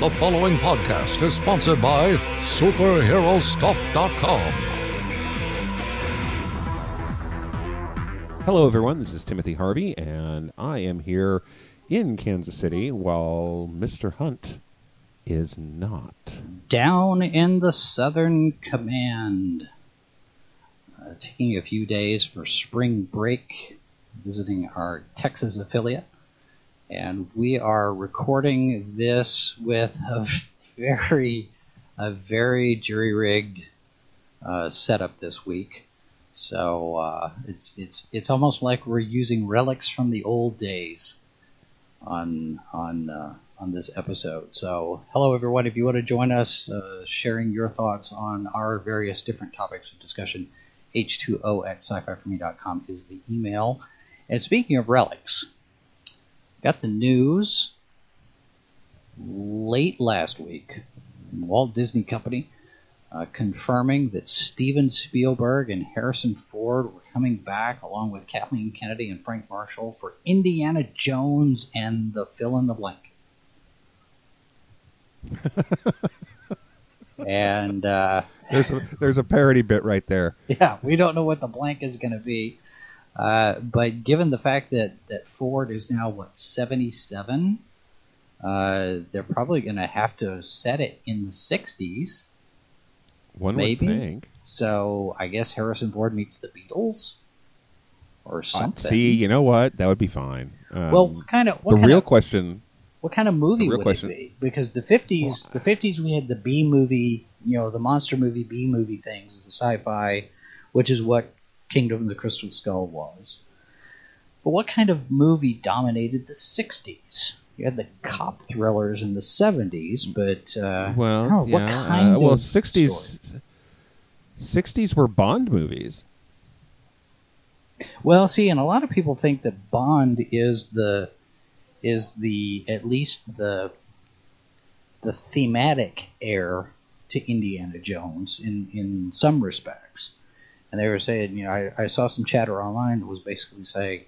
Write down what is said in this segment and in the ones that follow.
The following podcast is sponsored by SuperheroStuff.com. Hello, everyone. This is Timothy Harvey, and I am here in Kansas City while Mr. Hunt is not. Down in the Southern Command. Taking a few days for spring break, visiting our Texas affiliate. And we are recording this with a very jury-rigged setup this week. So it's almost like we're using relics from the old days on this episode. So hello everyone. If you want to join us, sharing your thoughts on our various different topics of discussion, h2o@scififorme.com is the email. And speaking of relics, got the news late last week. Walt Disney Company confirming that Steven Spielberg and Harrison Ford were coming back along with Kathleen Kennedy and Frank Marshall for Indiana Jones and the fill-in-the-blank. And there's a parody bit right there. Yeah, we don't know what the blank is going to be. But given the fact that Ford is now, 77, they're probably going to have to set it in the 60s. One maybe. Would think. So I guess Harrison Ford meets the Beatles or something. See, you know what? That would be fine. What kind of movie would it be? Because the 50s, we had the B movie, the monster movie, B movie things, the sci-fi, which is what Kingdom of the Crystal Skull was. But what kind of movie dominated the 60s? You had the cop thrillers in the 70s, but what kind of 60s story? 60s were Bond movies. Well, see, and a lot of people think that Bond is the at least the thematic heir to Indiana Jones in some respects. And they were saying, I saw some chatter online that was basically saying,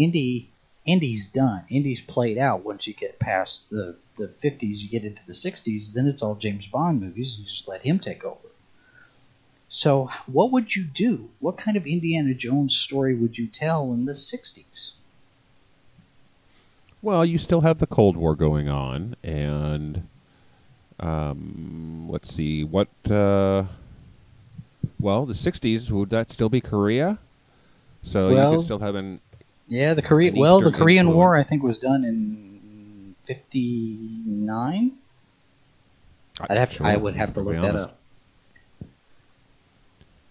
Indy's done. Indy's played out. Once you get past the 50s, you get into the 60s, then it's all James Bond movies. You just let him take over. So what would you do? What kind of Indiana Jones story would you tell in the 60s? Well, you still have the Cold War going on. And let's see. What... Well, the 60s, would that still be Korea? So you could still have an... Yeah, the Korean influence. War, I think, was done in 59? I would have to look that up.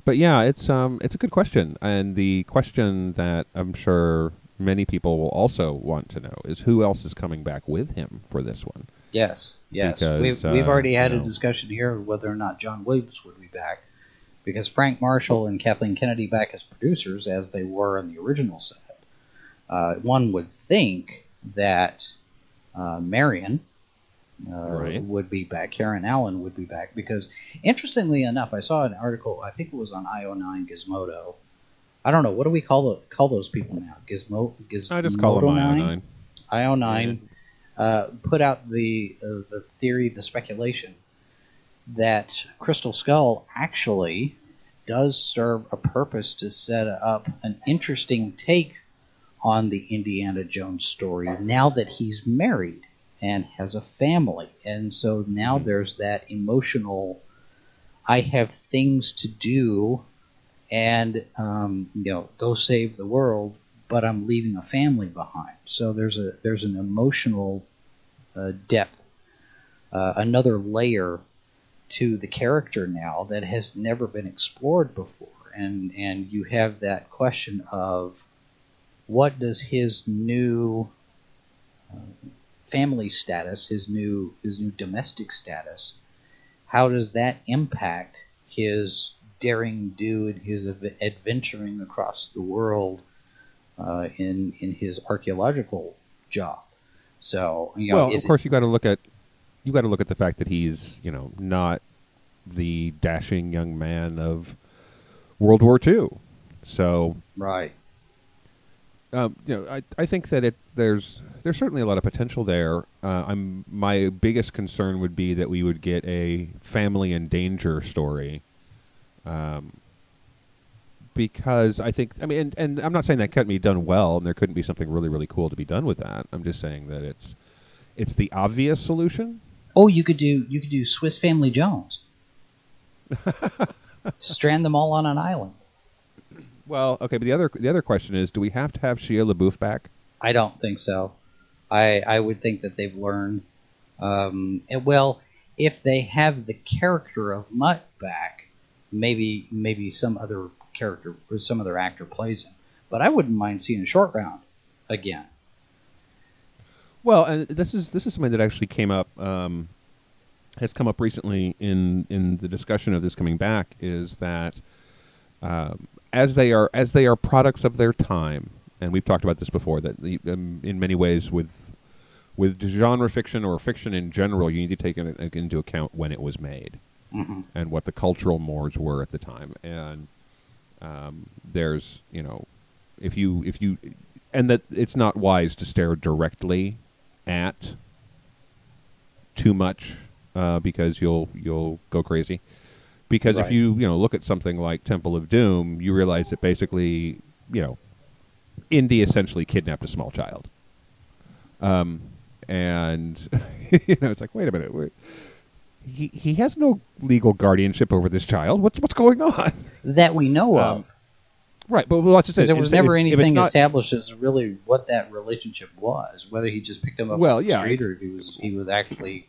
But yeah, it's a good question. And the question that I'm sure many people will also want to know is who else is coming back with him for this one? Yes. Because, we've already had a discussion here whether or not John Williams would be back. Because Frank Marshall and Kathleen Kennedy back as producers, as they were in the original set, one would think that Marion would be back, Karen Allen would be back. Because, interestingly enough, I saw an article, I think it was on io9 Gizmodo. I don't know, what do we call those people now? Gizmodo? I just call them io9. io9 put out the theory, the speculation, that Crystal Skull actually does serve a purpose to set up an interesting take on the Indiana Jones story now that he's married and has a family. And so now there's that emotional, I have things to do and, go save the world, but I'm leaving a family behind. So there's an emotional depth, another layer to the character now that has never been explored before. And you have that question of what does his new family status, his new domestic status, how does that impact his daring do and his adventuring across the world in his archaeological job? So, of course, you got to look at the fact that he's, not the dashing young man of World War II. So, right. I think that there's certainly a lot of potential there. My biggest concern would be that we would get a family in danger story, because I think, and I'm not saying that couldn't be done well, and there couldn't be something really, really cool to be done with that. I'm just saying that it's the obvious solution. Oh, you could do Swiss Family Jones. Strand them all on an island. Well, okay, but the other question is, do we have to have Shia LaBeouf back? I don't think so. I would think that they've learned. Well, if they have the character of Mutt back, maybe some other character or some other actor plays him. But I wouldn't mind seeing a short round again. Well, and this is something that actually came up, has come up recently in the discussion of this coming back, is that as they are products of their time, and we've talked about this before, that in many ways with genre fiction or fiction in general, you need to take into account when it was made, mm-hmm. and what the cultural mores were at the time, and there's if you and that it's not wise to stare directly at too much, because you'll go crazy. Because right. If you look at something like Temple of Doom, you realize that basically Indy essentially kidnapped a small child, and it's like, wait a minute, he has no legal guardianship over this child. What's going on that we know of? Right, but we'll have to say there was never anything established as really what that relationship was, whether he just picked him up off the street or if he was actually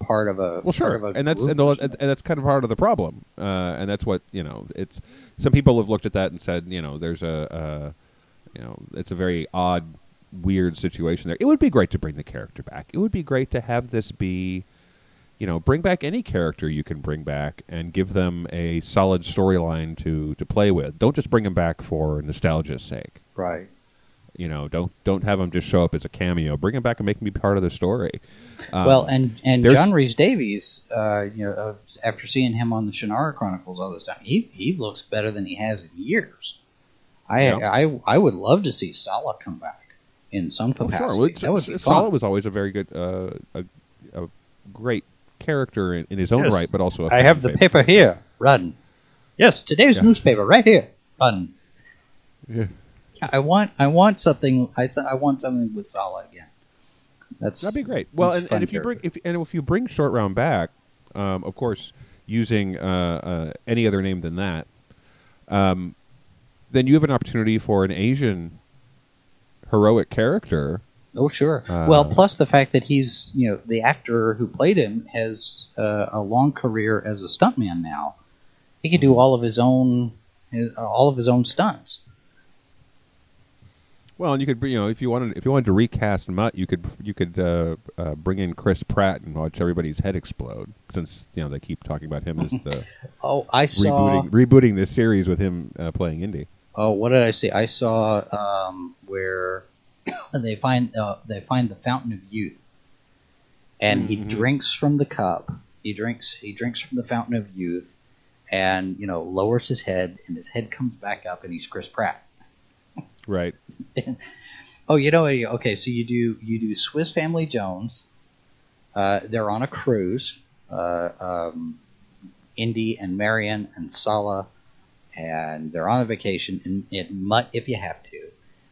part of a group. and that's kind of part of the problem, and that's what it's. Some people have looked at that and said, there's a it's a very odd, weird situation there. It would be great to bring the character back. It would be great to have this be, bring back any character you can bring back and give them a solid storyline to play with. Don't just bring them back for nostalgia's sake. Right. Don't have them just show up as a cameo. Bring them back and make them be part of the story. And John Rhys Davies, after seeing him on the Shinara Chronicles all this time, he looks better than he has in years. I would love to see Sala come back in some capacity. Oh, sure. Sala was always a very good, a great character in his own right, but also a fan. I have the paper here, Run. Yes, today's newspaper right here, Run. Yeah. I want something. I want something with Sala again. That'd be great. Well, and if character. you bring Short Round back, of course, using any other name than that, then you have an opportunity for an Asian heroic character. Oh, sure. Well, plus the fact that he's the actor who played him has a long career as a stuntman now. He can do all of his own stunts. Well, and you could, if you wanted to recast Mutt, you could bring in Chris Pratt and watch everybody's head explode, since they keep talking about him as the rebooting this series with him playing Indy. Oh, what did I see? I saw where they find the Fountain of Youth, and mm-hmm. he drinks from the cup. He drinks from the Fountain of Youth, and lowers his head, and his head comes back up, and he's Chris Pratt. Right. Oh, okay, so you do Swiss Family Jones. They're on a cruise. Indy and Marion and Sala, and they're on a vacation, and Mutt, if you have to.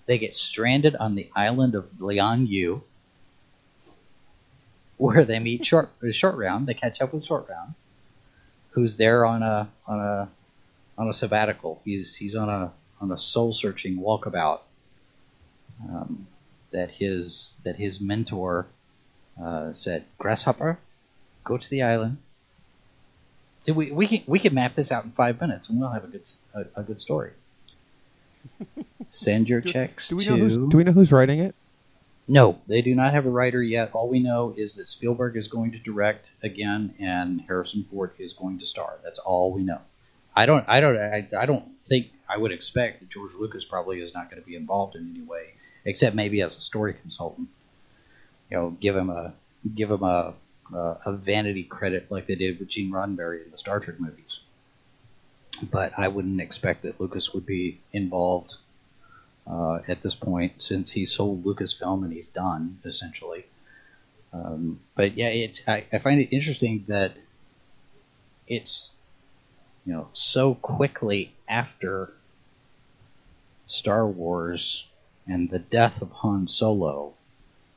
They get stranded on the island of Leon Yu, where they meet Short Round. They catch up with Short Round, who's there on a sabbatical. He's on a soul-searching walkabout that his mentor said, "Grasshopper, go to the island. See, we can map this out in 5 minutes, and we'll have a good story. Send your checks to." Do we know who's writing it? No, they do not have a writer yet. All we know is that Spielberg is going to direct again, and Harrison Ford is going to star. That's all we know. I would expect that George Lucas probably is not going to be involved in any way, except maybe as a story consultant. Give him a vanity credit like they did with Gene Roddenberry in the Star Trek movies. But I wouldn't expect that Lucas would be involved at this point, since he sold Lucasfilm and he's done, essentially. But yeah, I find it interesting that it's, you know, so quickly after Star Wars and the death of Han Solo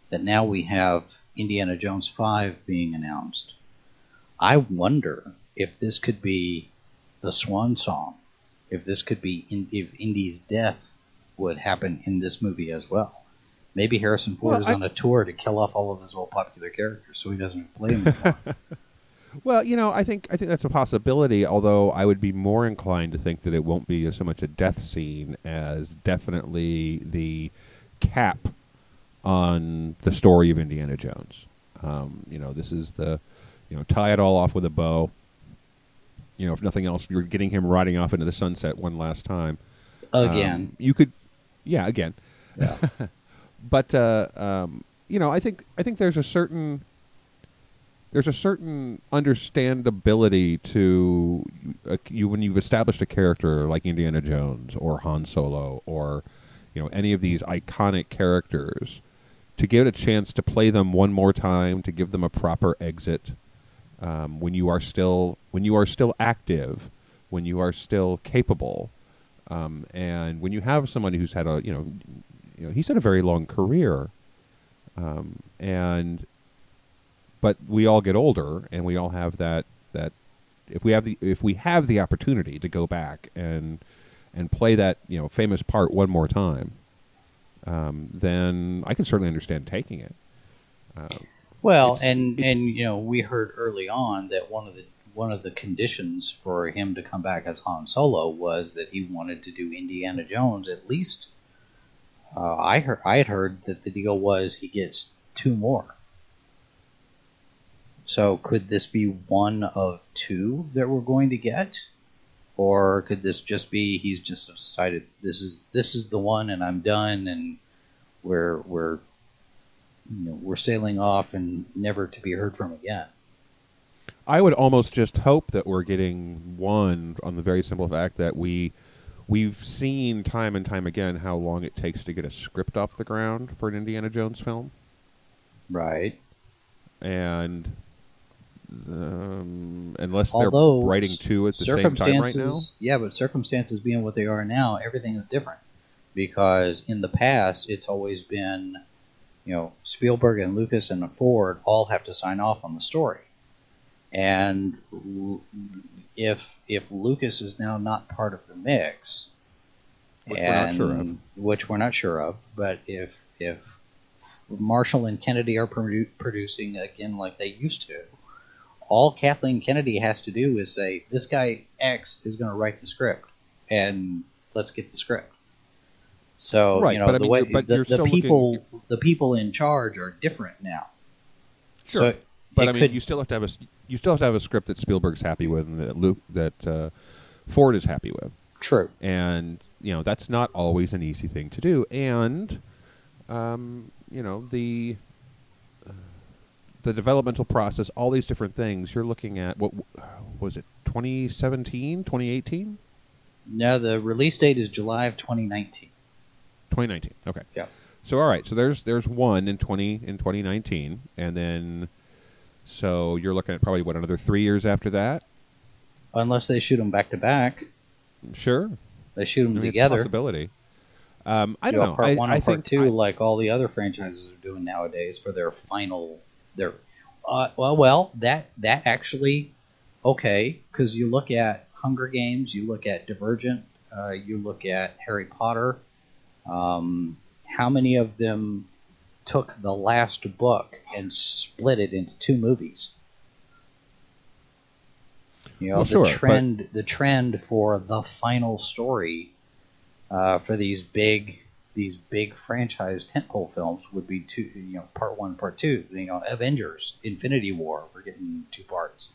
that now we have Indiana Jones 5 being announced. I wonder if this could be the swan song, if this could be, if Indy's death would happen in this movie as well. Maybe Harrison Ford is on a tour to kill off all of his old popular characters so he doesn't play them anymore. Well, you know, I think that's a possibility, although I would be more inclined to think that it won't be so much a death scene as definitely the cap on the story of Indiana Jones. You know, this is the, you know, tie it all off with a bow. You know, if nothing else, you're getting him riding off into the sunset one last time. Again. Again. Yeah. But you know, I think there's a certain understandability to you when you've established a character like Indiana Jones or Han Solo or, you know, any of these iconic characters, to give it a chance to play them one more time, to give them a proper exit, when you are still active, when you are still capable, and when you have someone who's had a you know, he's had a very long career, but we all get older, and we all have that if we have the opportunity to go back and play that, you know, famous part one more time, then I can certainly understand taking it. Well, you know, we heard early on that one of the conditions for him to come back as Han Solo was that he wanted to do Indiana Jones at least. I had heard that the deal was he gets 2 more. So could this be one of 2 that we're going to get, or could this just be he's just decided this is the one and I'm done and we're you know, we're sailing off and never to be heard from again? I would almost just hope that we're getting one on the very simple fact that We've seen time and time again how long it takes to get a script off the ground for an Indiana Jones film. Right. And unless they're writing 2 at the same time right now. Yeah, but circumstances being what they are now, everything is different. Because in the past, it's always been, you know, Spielberg and Lucas and Ford all have to sign off on the story. And if Lucas is now not part of the mix, which we're not sure of, but if Marshall and Kennedy are producing again like they used to, all Kathleen Kennedy has to do is say, this guy X is going to write the script, and let's get the script. So, right, you know, the people in charge are different now. Sure. So, but I mean, you still have to have a script that Spielberg's happy with and that Ford is happy with. True. And you know, that's not always an easy thing to do. And you know, the developmental process, all these different things. You're looking at, what was it, 2017, 2018? No, the release date is July of 2019. 2019. Okay. Yeah. So all right. So there's one in 2019, and then. So you're looking at probably, what, another 3 years after that? Unless they shoot them back to back. Sure. They shoot them together. It's a possibility. I don't know. Part one and part two, like all the other franchises are doing nowadays for their final... that actually... Okay, because you look at Hunger Games, you look at Divergent, you look at Harry Potter. How many of them... took the last book and split it into 2 movies. You know, well, sure, the trend for the final story for these big franchise tentpole films would be 2, you know, part 1, part 2, you know, Avengers, Infinity War, we're getting 2 parts.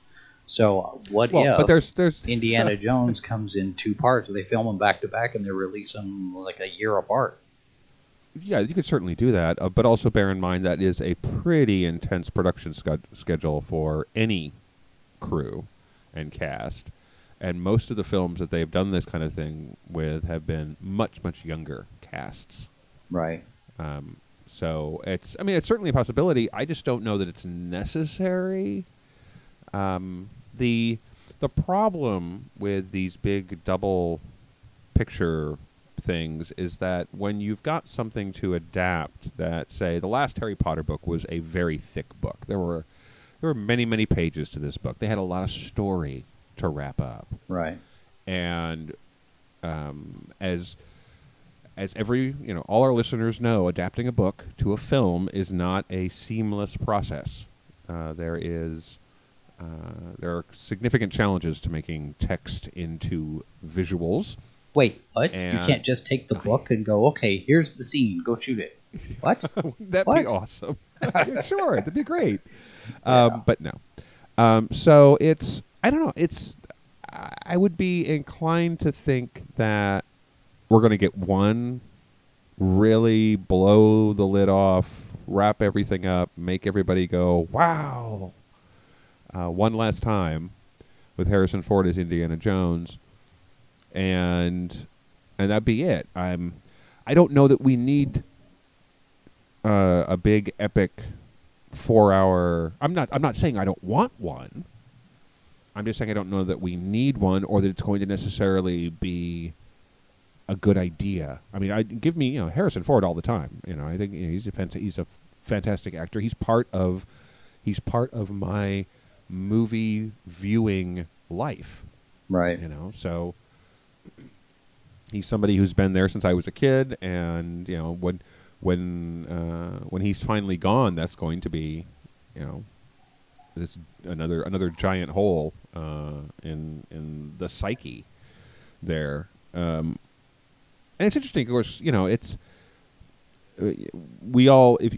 So if Indiana Jones comes in 2 parts, they film them back to back and they release them like a year apart. Yeah, you could certainly do that, but also bear in mind that is a pretty intense production schedule for any crew and cast, and most of the films that they've done this kind of thing with have been much, much younger casts. Right. So it's, I mean, it's certainly a possibility. I just don't know that it's necessary. The problem with these big double picture things is that when you've got something to adapt that, say, the last Harry Potter book was a very thick book. There were many, many pages to this book. They had a lot of story to wrap up. Right. And as every, you know, all our listeners know, adapting a book to a film is not a seamless process. There are significant challenges to making text into visuals. Wait, what? And you can't just take the book and go, okay, here's the scene, go shoot it. What? Wouldn't that be awesome? Sure, that'd be great. But no. So it's, I don't know, it's, I would be inclined to think that we're going to get one really blow the lid off, wrap everything up, make everybody go, wow, one last time with Harrison Ford as Indiana Jones. And that'd be it. I don't know that we need a big epic 4-hour. I'm not saying I don't want one. I'm just saying I don't know that we need one, or that it's going to necessarily be a good idea. I mean, give me Harrison Ford all the time. You know, I think he's a fantastic actor. He's part of my movie viewing life. Right. You know, so. He's somebody who's been there since I was a kid, and when he's finally gone, that's going to be, this another giant hole in the psyche there. And it's interesting, of course, it's we all a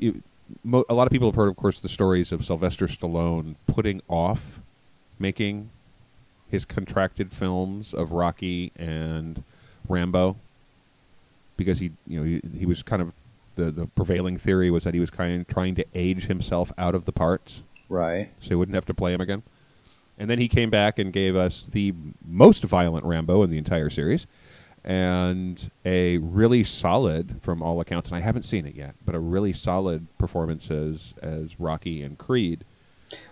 lot of people have heard, of course, the stories of Sylvester Stallone putting off making his contracted films of Rocky and Rambo, because he was kind of the prevailing theory was that he was kind of trying to age himself out of the parts, right? So he wouldn't have to play him again. And then he came back and gave us the most violent Rambo in the entire series, and a really solid, from all accounts, and I haven't seen it yet, but a really solid performance as Rocky and Creed.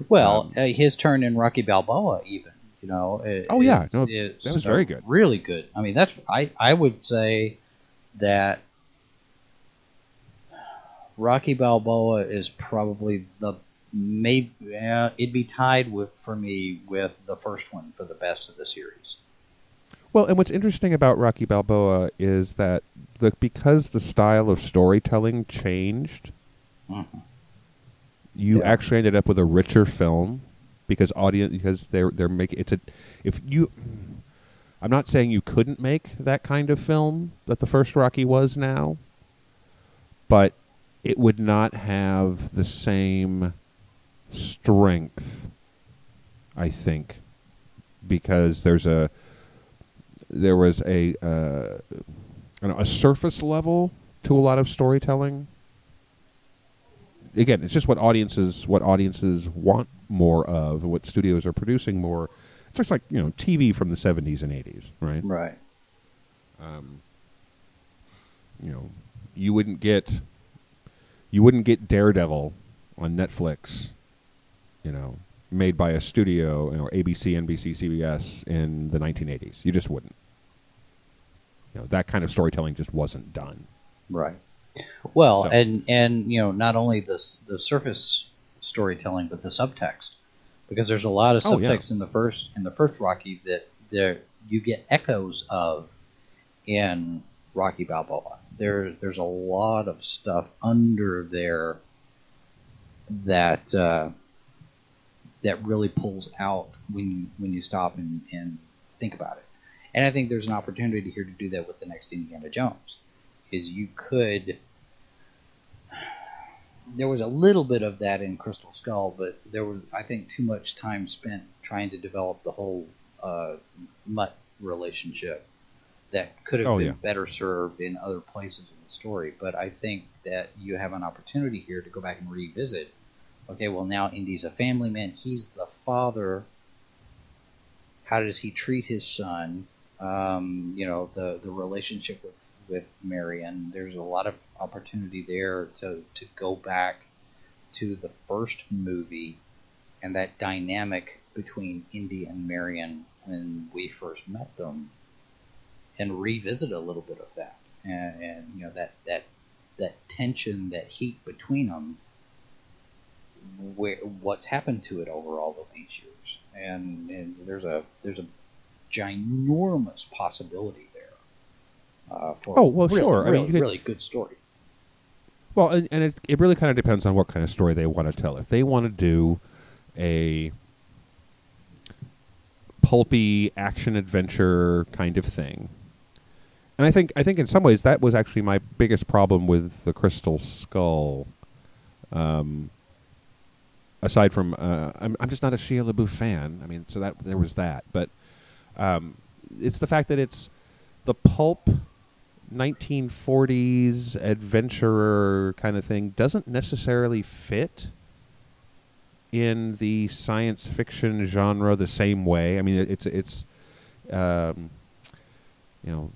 Well, his turn in Rocky Balboa, even. That was very good. Really good. I mean, that's I would say that Rocky Balboa is probably it'd be tied with, for me, with the first one for the best of the series. Well, and what's interesting about Rocky Balboa is that because the style of storytelling changed, you actually ended up with a richer film. Because they're making I'm not saying you couldn't make that kind of film that the first Rocky was now, but it would not have the same strength, I think, because there was a surface level to a lot of storytelling. Again, it's just what audiences want more of, what studios are producing more. It's just like, TV from the 70s and 80s, right? Right. You wouldn't get Daredevil on Netflix, made by a studio, or ABC, NBC, CBS in the 1980s. You just wouldn't. That kind of storytelling just wasn't done. Right. Well, so. and not only the surface storytelling, but the subtext, because there's a lot of subtext in the first Rocky that you get echoes of in Rocky Balboa. There's a lot of stuff under there that that really pulls out when you stop and think about it. And I think there's an opportunity here to do that with the next Indiana Jones. Is you could. There was a little bit of that in Crystal Skull, but there was, I think, too much time spent trying to develop the whole Mutt relationship that could have been better served in other places in the story. But I think that you have an opportunity here to go back and revisit. Okay, well, now Indy's a family man. He's the father. How does he treat his son? The relationship with with Marion. There's a lot of opportunity there to go back to the first movie and that dynamic between Indy and Marion when we first met them, and revisit a little bit of that, and you know, that tension, that heat between them, where what's happened to it over all of these years, and there's a ginormous possibility there. Really good story. Well, and it really kind of depends on what kind of story they want to tell. If they want to do a pulpy action adventure kind of thing, and I think in some ways that was actually my biggest problem with the Crystal Skull. Aside from, I'm just not a Shia LaBeouf fan. I mean, so that there was that, but it's the fact that it's the pulp 1940s adventurer kind of thing doesn't necessarily fit in the science fiction genre the same way. I mean, it's you know,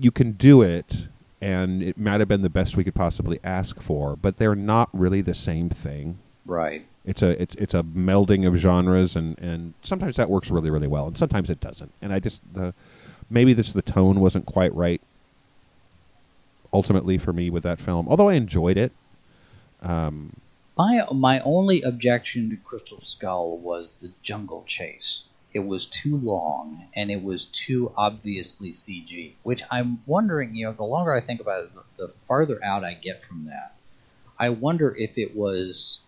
you can do it, and it might have been the best we could possibly ask for, but they're not really the same thing. Right. It's a melding of genres, and sometimes that works really, really well, and sometimes it doesn't. And I just maybe the tone wasn't quite right ultimately for me with that film, although I enjoyed it. My only objection to Crystal Skull was the jungle chase. It was too long, and it was too obviously CG, which I'm wondering, you know, the longer I think about it, the farther out I get from that. I wonder if it was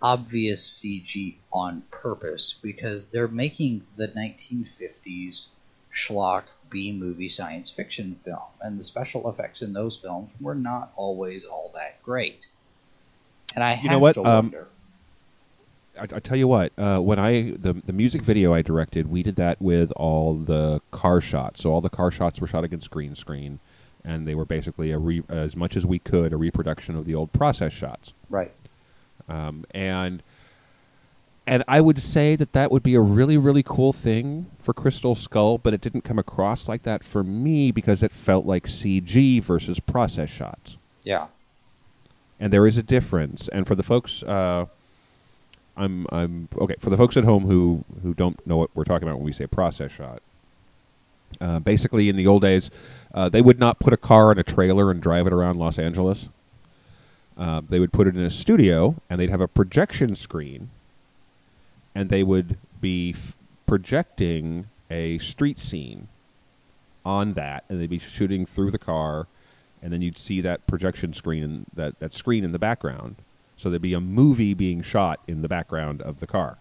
obvious CG on purpose, because they're making the 1950s schlock B-movie science fiction film, and the special effects in those films were not always all that great. And I have to wonder. I tell you what, when the music video I directed, we did that with all the car shots. So all the car shots were shot against green screen, and they were basically as much as we could a reproduction of the old process shots. Right. And I would say that would be a really, really cool thing for Crystal Skull, but it didn't come across like that for me because it felt like CG versus process shots. Yeah. And there is a difference. And for the folks, for the folks at home who don't know what we're talking about when we say process shot. Basically, in the old days, they would not put a car in a trailer and drive it around Los Angeles. They would put it in a studio, and they'd have a projection screen, and they would be projecting a street scene on that, and they'd be shooting through the car. And then you'd see that projection screen, that screen in the background. So there'd be a movie being shot in the background of the car.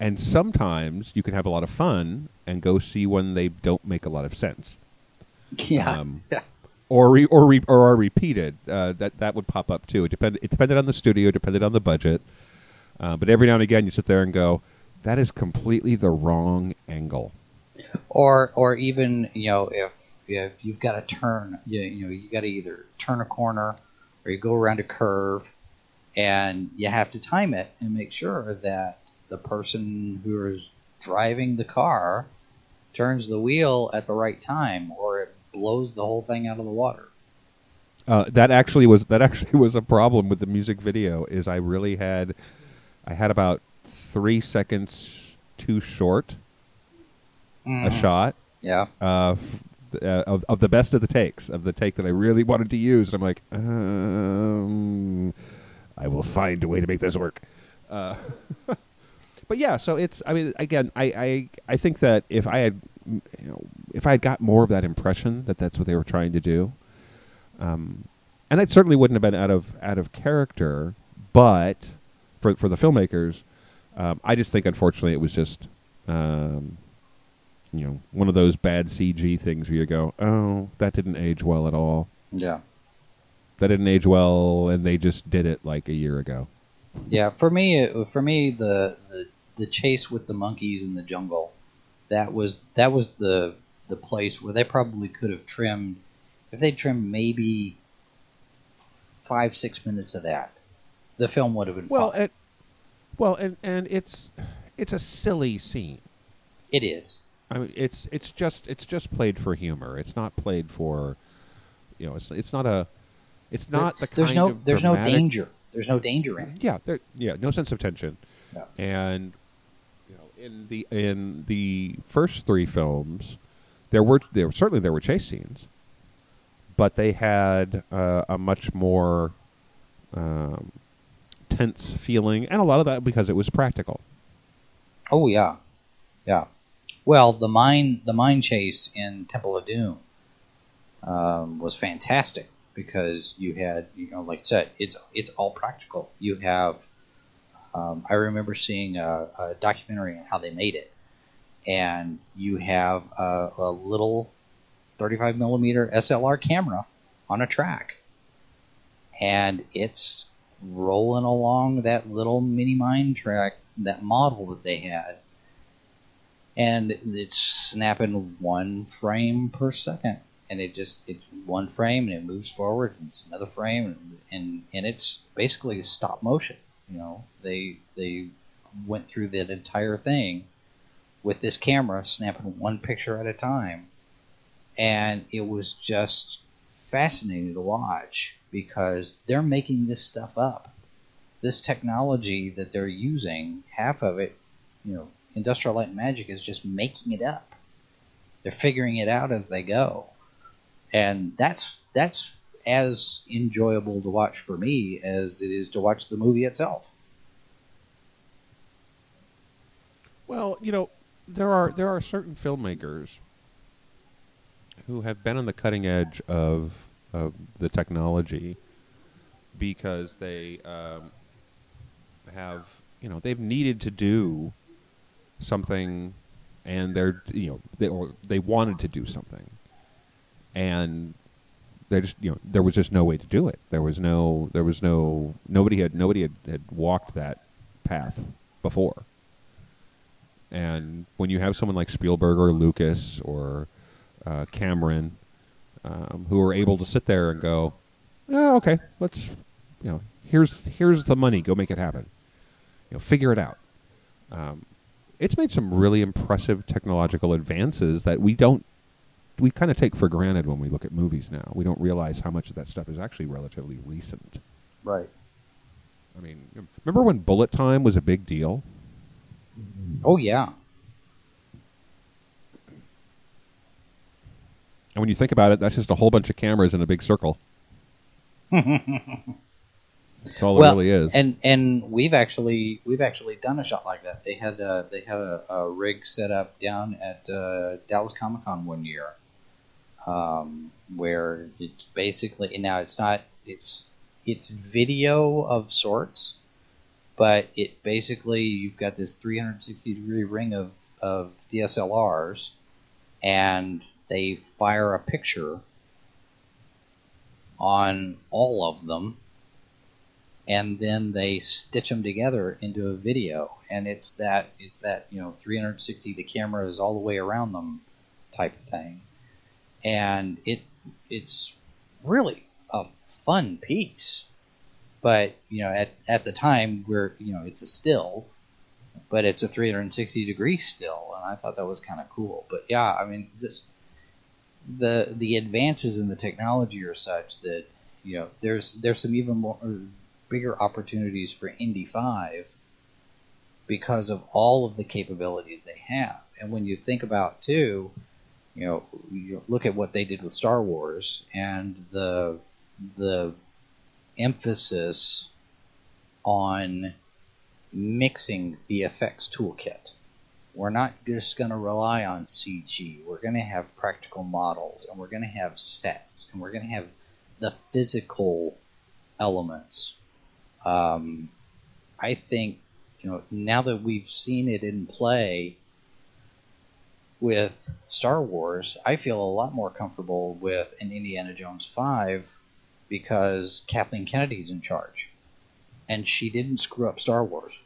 And sometimes you can have a lot of fun and go see when they don't make a lot of sense. Yeah. Or are repeated. That would pop up too. It depended on the studio, depended on the budget. But every now and again you sit there and go, that is completely the wrong angle. Or even, you know, if you've got to turn, you got to either turn a corner or you go around a curve, and you have to time it and make sure that the person who is driving the car turns the wheel at the right time, or it blows the whole thing out of the water. That actually was a problem with the music video. Is I had about 3 seconds too short a shot. Yeah. Of the best of the takes, of the take that I really wanted to use, and I'm like, I will find a way to make this work. But yeah, so it's. I mean, again, I think that if I had got more of that impression that that's what they were trying to do, and it certainly wouldn't have been out of character. But for the filmmakers, I just think unfortunately it was just. You know, one of those bad CG things where you go, oh, that didn't age well at all. Yeah. That didn't age well, and they just did it like a year ago. Yeah, for me, the chase with the monkeys in the jungle, that was the place where they probably could have trimmed, if they trimmed maybe 5-6 minutes of that, the film would have been fun. And it's a silly scene. It is. I mean, it's just played for humor. It's not played for, you know, it's not the kind of dramatic danger. There's no danger in it. Yeah, no sense of tension. No. And you know, in the first three films, there were chase scenes, but they had a much more tense feeling, and a lot of that because it was practical. Oh yeah, yeah. Well, the mine chase in Temple of Doom was fantastic because you had, you know, like I said, it's all practical. You have, I remember seeing a documentary on how they made it, and you have a little 35 millimeter SLR camera on a track, and it's rolling along that little mini mine track, that model that they had, and it's snapping one frame per second, and it's one frame and it moves forward, and it's another frame, and it's basically stop motion. You know, they went through that entire thing with this camera snapping one picture at a time, and it was just fascinating to watch because they're making this stuff up. This technology that they're using, half of it, you know, Industrial Light and Magic is just making it up. They're figuring it out as they go, and that's as enjoyable to watch for me as it is to watch the movie itself. Well, you know, there are certain filmmakers who have been on the cutting edge of the technology because they have, you know, they've needed to do something, and they wanted to do something, and they just, you know, there was just no way to do it. Nobody had walked that path before. And when you have someone like Spielberg or Lucas or Cameron, who are able to sit there and go, oh, okay, let's, you know, here's the money, go make it happen, you know, figure it out. It's made some really impressive technological advances that we kind of take for granted when we look at movies now. We don't realize how much of that stuff is actually relatively recent. Right. I mean, remember when bullet time was a big deal? Oh, yeah. And when you think about it, that's just a whole bunch of cameras in a big circle. That's all it really is. And we've actually done a shot like that. They had a rig set up down at Dallas Comic-Con one year, where it's basically, now it's video of sorts, but it basically, you've got this 360-degree ring of DSLRs, and they fire a picture on all of them, and then they stitch them together into a video, and it's that, you know, 360, the camera is all the way around them type of thing, and it's really a fun piece. But, you know, at the time, where, you know, it's a still, but it's a 360-degree still, and I thought that was kind of cool. But yeah, I mean, the advances in the technology are such that, you know, there's some even more bigger opportunities for Indy 5 because of all of the capabilities they have. And when you think about, too, you know, you look at what they did with Star Wars and the emphasis on mixing the effects toolkit. We're not just going to rely on CG. We're going to have practical models, and we're going to have sets, and we're going to have the physical elements. I think, you know, now that we've seen it in play with Star Wars, I feel a lot more comfortable with an Indiana Jones 5 because Kathleen Kennedy's in charge, and she didn't screw up Star Wars.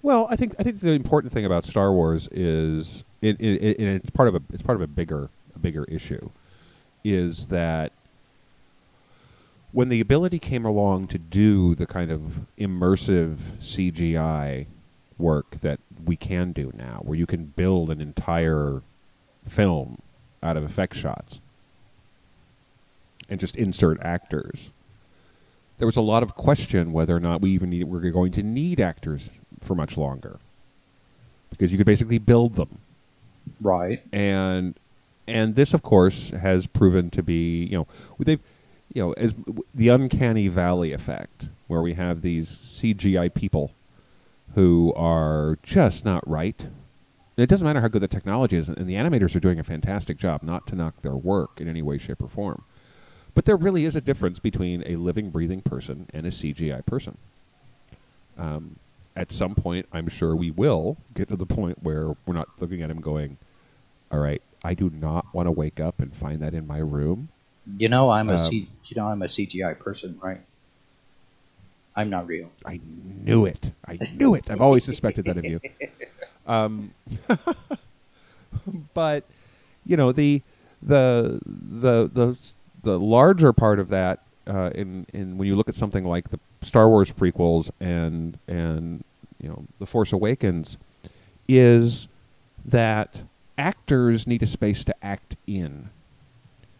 Well, I think the important thing about Star Wars is it's part of a bigger issue, is that when the ability came along to do the kind of immersive CGI work that we can do now, where you can build an entire film out of effect shots and just insert actors. There was a lot of question whether or not we're going to need actors for much longer, because you could basically build them. Right. And this, of course, has proven to be, as the uncanny valley effect, where we have these CGI people who are just not right. And it doesn't matter how good the technology is, and the animators are doing a fantastic job, not to knock their work in any way, shape, or form. But there really is a difference between a living, breathing person and a CGI person. At some point, I'm sure we will get to the point where we're not looking at him going, all right, I do not want to wake up and find that in my room. I'm a CGI person, right? I'm not real. I knew it. I've always suspected that of you. But the larger part of that, in when you look at something like the Star Wars prequels and The Force Awakens, is that actors need a space to act in.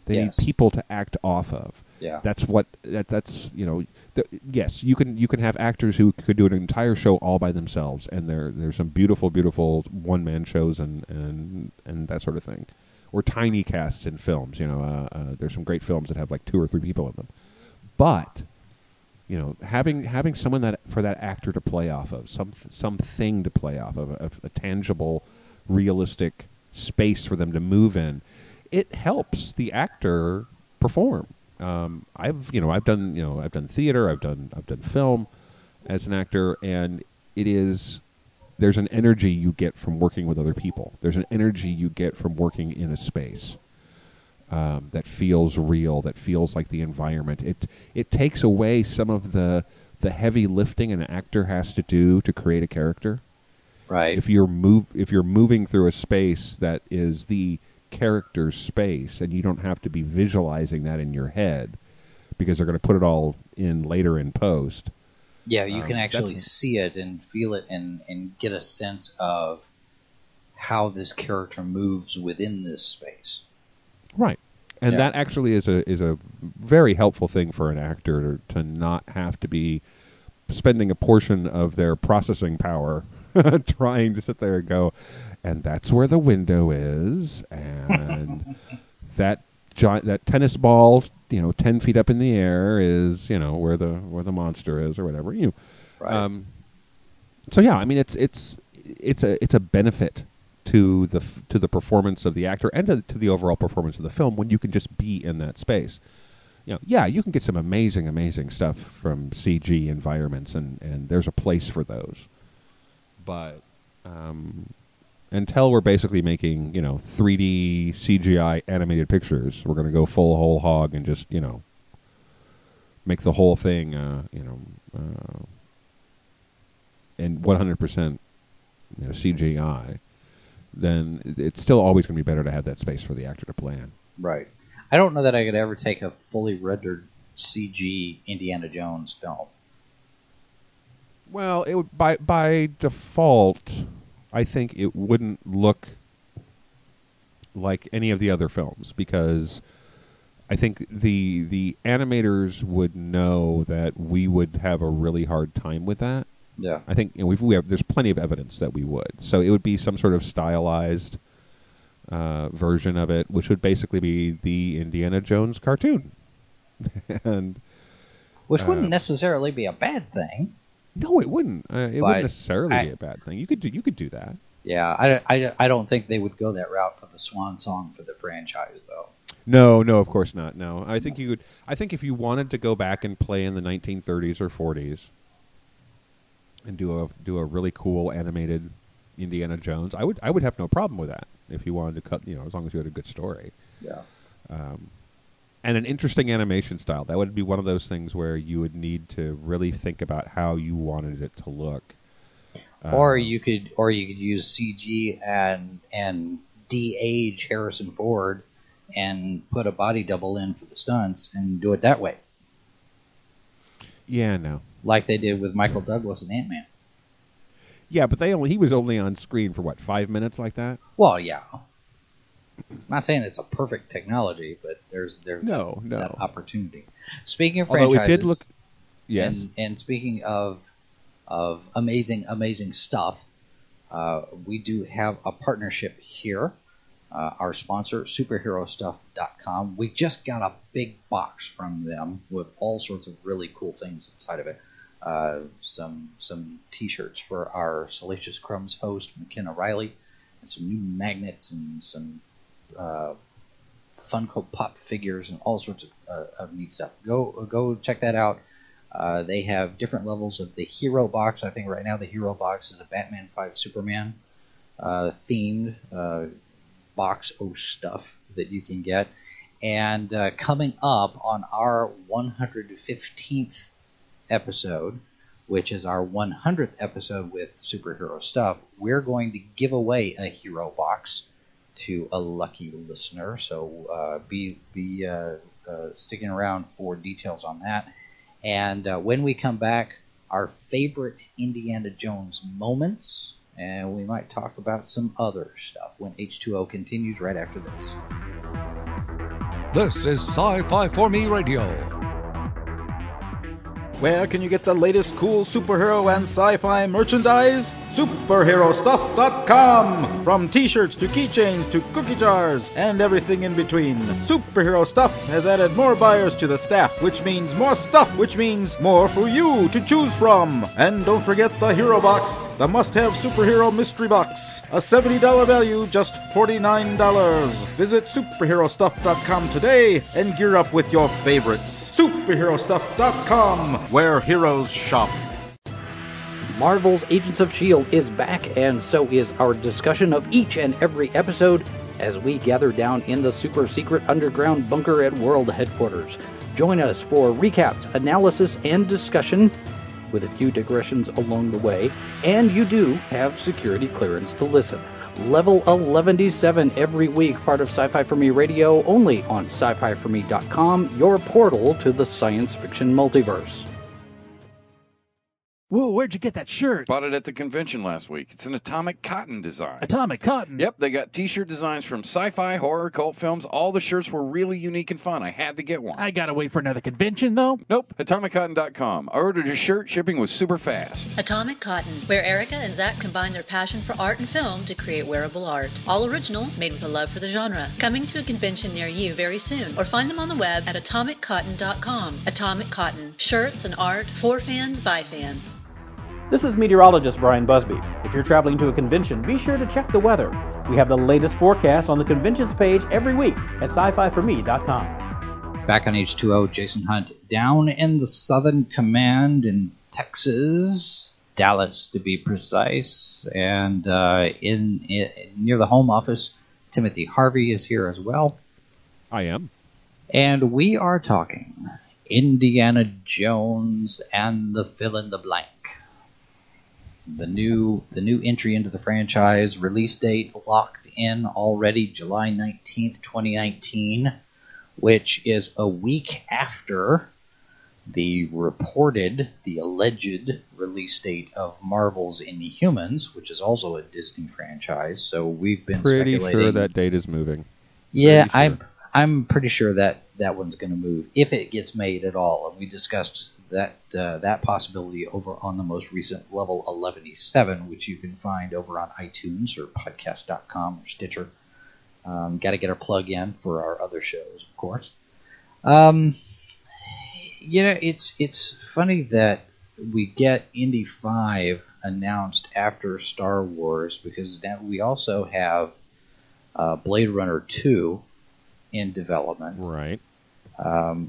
They need people to act off of. Yeah. Yes, you can have actors who could do an entire show all by themselves, and there's some beautiful, beautiful one-man shows and that sort of thing. Or tiny casts in films, there's some great films that have like 2 or 3 people in them. But, having someone for that actor to play off of, something to play off of, a tangible, realistic space for them to move in, it helps the actor perform. I've done theater, I've done film as an actor, and there's an energy you get from working with other people. There's an energy you get from working in a space that feels real, that feels like the environment. It takes away some of the heavy lifting an actor has to do to create a character. Right. If you're moving through a space that is the character's space, and you don't have to be visualizing that in your head, because they're going to put it all in later in post. Yeah, you can actually see it and feel it and get a sense of how this character moves within this space. Right. And that actually is a very helpful thing for an actor to not have to be spending a portion of their processing power trying to sit there and go, and that's where the window is, and that tennis ball, 10 feet up in the air is, where the monster is, or whatever. Right. It's a benefit to the performance of the actor and to the overall performance of the film when you can just be in that space. You can get some amazing, amazing stuff from CG environments, and there's a place for those, but. Until we're basically making, 3D CGI animated pictures, we're going to go full whole hog and just, make the whole thing, and 100% CGI. Then it's still always going to be better to have that space for the actor to play in. Right. I don't know that I could ever take a fully rendered CG Indiana Jones film. Well, it would by default. I think it wouldn't look like any of the other films, because I think the animators would know that we would have a really hard time with that. Yeah, I think there's plenty of evidence that we would. So it would be some sort of stylized version of it, which would basically be the Indiana Jones cartoon, and which wouldn't necessarily be a bad thing. No, it wouldn't. It wouldn't necessarily be a bad thing. You could do that. Yeah, I don't think they would go that route for the swan song for the franchise, though. No, of course not. No, I think you would. I think if you wanted to go back and play in the 1930s or 40s and do a really cool animated Indiana Jones, I would have no problem with that. If you wanted to cut, as long as you had a good story. Yeah. And an interesting animation style. That would be one of those things where you would need to really think about how you wanted it to look. Or you could use CG and de-age Harrison Ford and put a body double in for the stunts and do it that way. Yeah, no. Like they did with Michael Douglas and Ant-Man. Yeah, but he was only on screen for, what, 5 minutes like that? Well, yeah. I'm not saying it's a perfect technology, but there's that opportunity. Speaking of franchises, although it did look... Yes. And speaking of amazing, amazing stuff, we do have a partnership here. Our sponsor, superherostuff.com. We just got a big box from them with all sorts of really cool things inside of it. Some T-shirts for our Salacious Crumbs host, McKenna Riley, and some new magnets and some Funko Pop figures and all sorts of neat stuff. Go check that out. They have different levels of the Hero Box. I think right now the Hero Box is a Batman 5 Superman themed box of stuff that you can get. And coming up on our 115th episode, which is our 100th episode with Superhero Stuff, we're going to give away a Hero Box to a lucky listener. So be sticking around for details on that. And when we come back, our favorite Indiana Jones moments, and we might talk about some other stuff when H2O continues right after this. This is Sci-Fi for Me Radio. Where can you get the latest cool superhero and sci-fi merchandise? SuperheroStuff.com! From t-shirts to keychains to cookie jars and everything in between. Superhero Stuff has added more buyers to the staff, which means more stuff, which means more for you to choose from. And don't forget the Hero Box, the must-have superhero mystery box. A $70 value, just $49. Visit SuperheroStuff.com today and gear up with your favorites. SuperheroStuff.com! Where heroes shop. Marvel's Agents of S.H.I.E.L.D. is back, and so is our discussion of each and every episode as we gather down in the super secret underground bunker at World Headquarters. Join us for recaps, analysis, and discussion, with a few digressions along the way, and you do have security clearance to listen. Level 11D7 every week, part of Sci-Fi For Me Radio, only on scififorme.com, your portal to the science fiction multiverse. Whoa, where'd you get that shirt? Bought it at the convention last week. It's an Atomic Cotton design. Atomic Cotton? Yep, they got t-shirt designs from sci-fi, horror, cult films. All the shirts were really unique and fun. I had to get one. I gotta wait for another convention, though. Nope, AtomicCotton.com. I ordered a shirt. Shipping was super fast. Atomic Cotton, where Erica and Zach combine their passion for art and film to create wearable art. All original, made with a love for the genre. Coming to a convention near you very soon, or find them on the web at AtomicCotton.com. Atomic Cotton. Shirts and art for fans by fans. This is meteorologist Brian Busby. If you're traveling to a convention, be sure to check the weather. We have the latest forecast on the conventions page every week at scififorme.com. Back on H2O, Jason Hunt. Down in the Southern Command in Texas, Dallas to be precise, and in near the home office, Timothy Harvey is here as well. I am. And we are talking Indiana Jones and the fill-in-the-blank. The new entry into the franchise, release date locked in already July 19th, 2019, which is a week after the alleged release date of Marvel's Inhumans, which is also a Disney franchise. So we've been pretty sure that date is moving. Yeah, sure. I'm pretty sure that one's going to move if it gets made at all. And we discussed that possibility over on the most recent Level 11E7, which you can find over on iTunes or podcast.com or Stitcher. Got to get our plug in for our other shows, of course. It's funny that we get Indy 5 announced after Star Wars, because now we also have Blade Runner 2 in development. Right.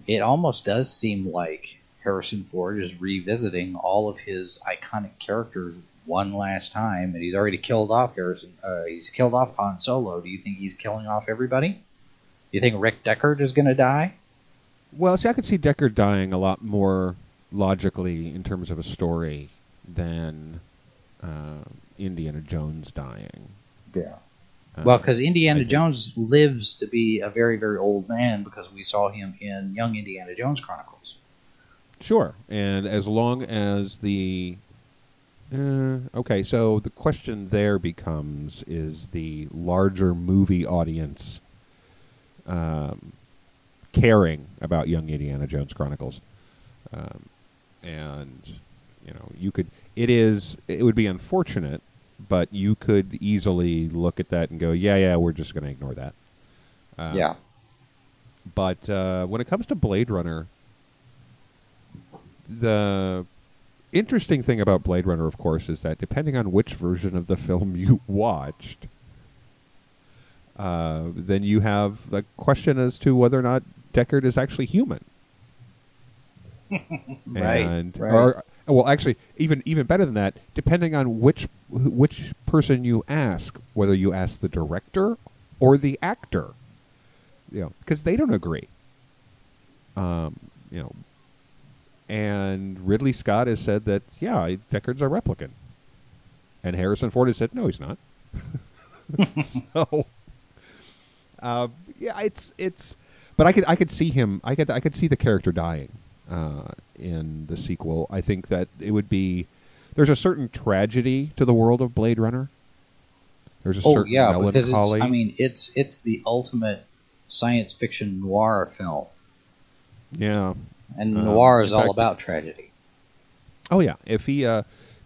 It almost does seem like Harrison Ford is revisiting all of his iconic characters one last time, and he's already killed off Harrison. He's killed off Han Solo. Do you think he's killing off everybody? Do you think Rick Deckard is going to die? Well, see, I could see Deckard dying a lot more logically in terms of a story than Indiana Jones dying. Yeah. Well, because Indiana Jones lives to be a very, very old man, because we saw him in Young Indiana Jones Chronicles. Sure, and as long as the Okay, so the question there becomes, is the larger movie audience caring about Young Indiana Jones Chronicles? And, you know, you could, it would be unfortunate, but you could easily look at that and go, yeah, we're just going to ignore that. Yeah. But when it comes to Blade Runner, the interesting thing about Blade Runner, of course, is that depending on which version of the film you watched, then you have the question as to whether or not Deckard is actually human. Right. Or, well, actually, even better than that, depending on which person you ask, whether you ask the director or the actor, you know, because they don't agree. You know. And Ridley Scott has said that, yeah, Deckard's a replicant. And Harrison Ford has said, no, he's not. So, yeah, it's. But I could see him. I could see the character dying in the sequel. I think that it would be. There's a certain tragedy to the world of Blade Runner. There's a certain melancholy. Because it's the ultimate science fiction noir film. Yeah. And noir is all about tragedy. Oh, yeah. If he,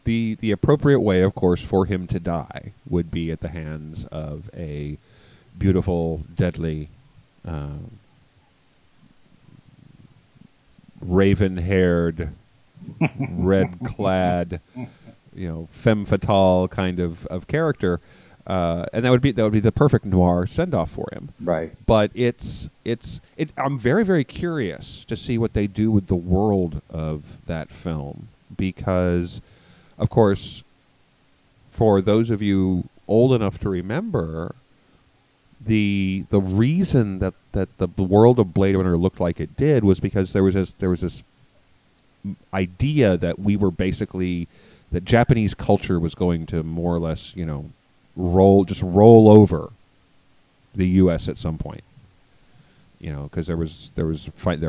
the appropriate way, of course, for him to die would be at the hands of a beautiful, deadly, raven-haired, red-clad, you know, femme fatale kind of character, and that would be the perfect noir send-off for him. Right. But I'm very, very curious to see what they do with the world of that film, because, of course, for those of you old enough to remember, the reason that the world of Blade Runner looked like it did was because there was this idea that we were basically, that Japanese culture was going to more or less, you know, roll over the U.S. at some point, you know, because there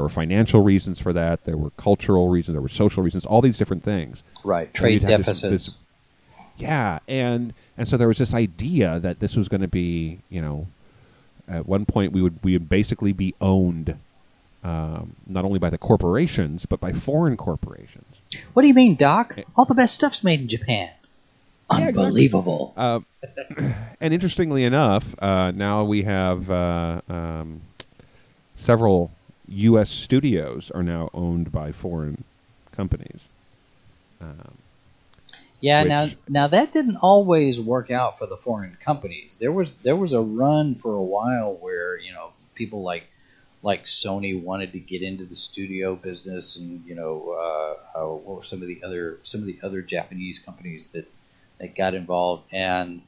were financial reasons for that, there were cultural reasons, there were social reasons, all these different things. Right, trade deficits. And so there was this idea that this was going to be, you know, at one point we would basically be owned, not only by the corporations but by foreign corporations. What do you mean, Doc? All the best stuff's made in Japan. Unbelievable. Yeah, exactly. And interestingly enough, now we have several U.S. studios are now owned by foreign companies. Now that didn't always work out for the foreign companies. There was a run for a while where, you know, people like Sony wanted to get into the studio business, and, you know, what were some of the other Japanese companies that got involved. And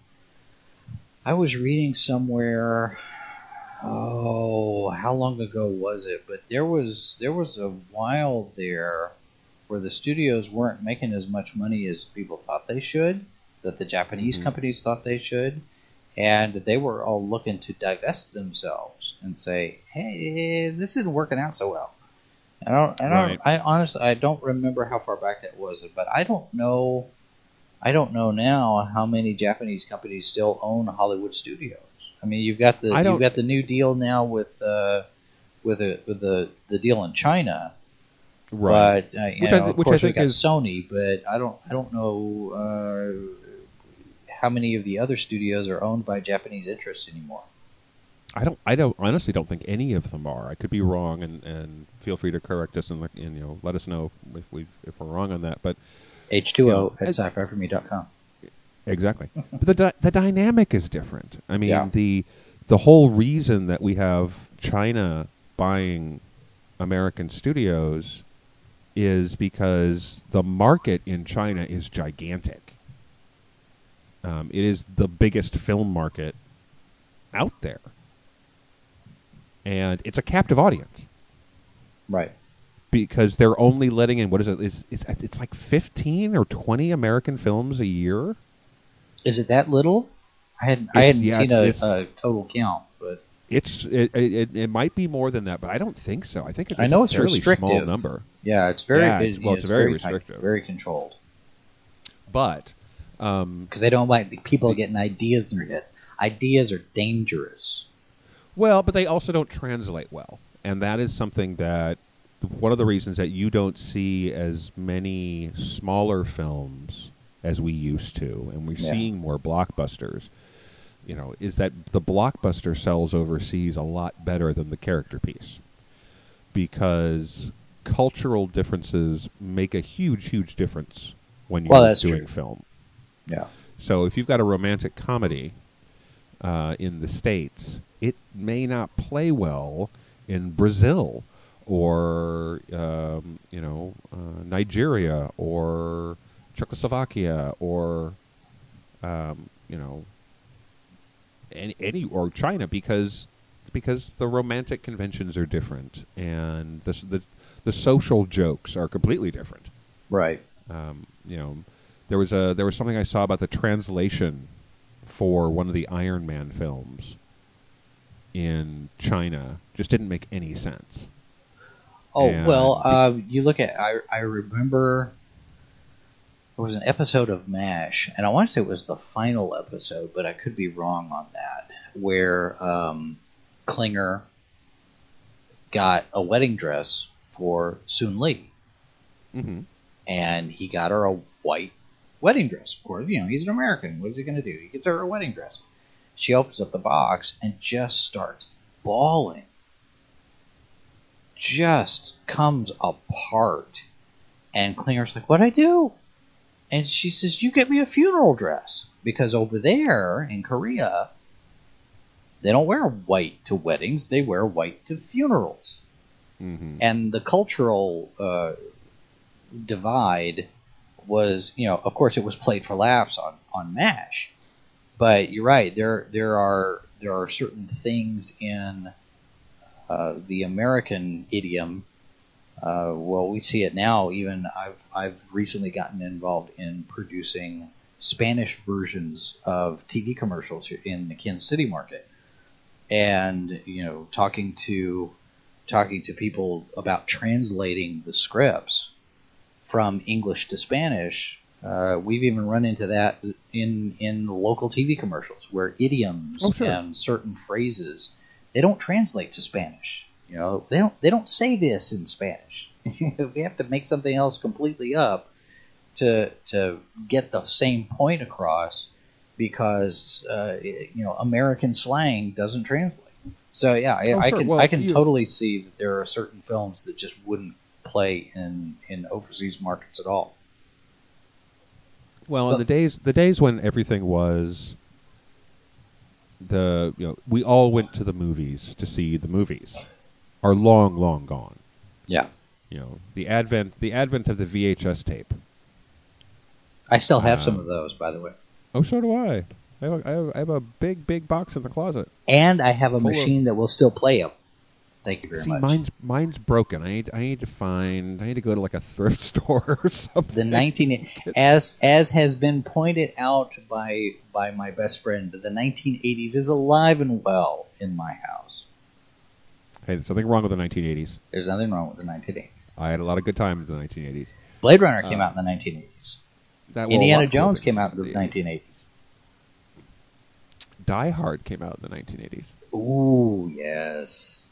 I was reading somewhere, how long ago was it? But there was a while there where the studios weren't making as much money as people thought they should, that the Japanese companies thought they should, and they were all looking to divest themselves and say, hey, this isn't working out so well. I don't remember how far back that was, but I don't know now how many Japanese companies still own Hollywood studios. I mean, you've got the new deal now with the deal in China, right? But, of course, I think is Sony, but I don't know how many of the other studios are owned by Japanese interests anymore. I honestly don't think any of them are. I could be wrong, and feel free to correct us and you know, let us know if we're wrong on that, but. H2O at sci-fi4me.com. Exactly. But the dynamic is different. I mean, the whole reason that we have China buying American studios is because the market in China is gigantic. It is the biggest film market out there. And it's a captive audience. Right. Because they're only letting in, what is it? It's like 15 or 20 American films a year. Is it that little? I hadn't seen a total count, but it might be more than that. But I don't think so. I think it's a fairly small number. Yeah, it's very restrictive, very controlled. But because they don't like people getting ideas in their head. Ideas are dangerous. Well, but they also don't translate well, and that is something that one of the reasons that you don't see as many smaller films as we used to, and we're seeing more blockbusters. You know, is that the blockbuster sells overseas a lot better than the character piece, because cultural differences make a huge, huge difference when you're doing film. Yeah. So if you've got a romantic comedy in the States, it may not play well in Brazil or Nigeria or Czechoslovakia or any or China because the romantic conventions are different and the social jokes are completely different. Right. There was something I saw about the translation for one of the Iron Man films in China. Just didn't make any sense. Oh, and you look at I remember there was an episode of MASH, and I want to say it was the final episode, but I could be wrong on that, where Klinger got a wedding dress for Soon Lee. Mm-hmm. And he got her a white wedding dress. Of course, he's an American. What is he going to do? He gets her a wedding dress. She opens up the box and just starts bawling. Just comes apart. And Klinger's like, what'd I do? And she says, you get me a funeral dress. Because over there in Korea, they don't wear white to weddings. They wear white to funerals. Mm-hmm. And the cultural divide was, of course it was played for laughs on MASH. But you're right, there are certain things in the American idiom. We see it now. Even I've recently gotten involved in producing Spanish versions of TV commercials in the Kansas City market, and talking to people about translating the scripts from English to Spanish. We've even run into that in local TV commercials where idioms and certain phrases, they don't translate to Spanish. They don't say this in Spanish. We have to make something else completely up to get the same point across because American slang doesn't translate. So I can totally see that there are certain films that just wouldn't play in overseas markets at all. Well, in the days when everything was we all went to the movies to see the movies are long, long gone. Yeah. The advent of the VHS tape. I still have some of those, by the way. Oh, so do I. I have a big, big box in the closet. And I have a machine that will still play them. Thank you very much. Mine's broken. I need to go to like a thrift store or something. As has been pointed out by my best friend, the 1980s is alive and well in my house. Hey, there's nothing wrong with the 1980s. There's nothing wrong with the 1980s. I had a lot of good times in the 1980s. Blade Runner came out in the 1980s. Indiana Jones came out in the 1980s. Die Hard came out in the 1980s. Ooh, yes.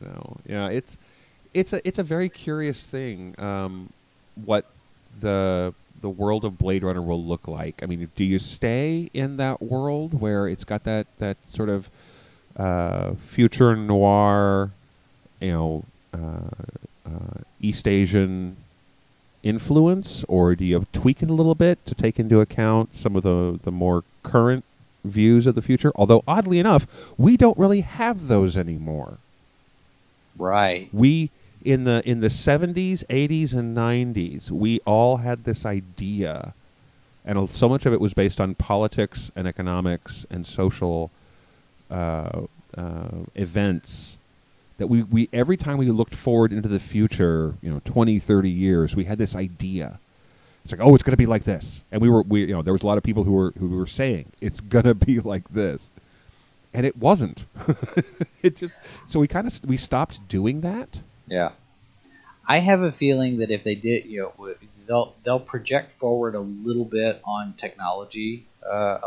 So, it's a very curious thing what the world of Blade Runner will look like. I mean, do you stay in that world where it's got that sort of future noir, East Asian influence, or do you tweak it a little bit to take into account some of the more current views of the future? Although, oddly enough, we don't really have those anymore. Right. We in the 70s, 80s, and 90s, we all had this idea, and so much of it was based on politics and economics and social events that we every time we looked forward into the future, 20, 30 years, we had this idea. It's like, oh, it's going to be like this, and we there was a lot of people who were saying it's going to be like this. And it wasn't. It just so we stopped doing that. Yeah, I have a feeling that if they did, they'll project forward a little bit on technology, but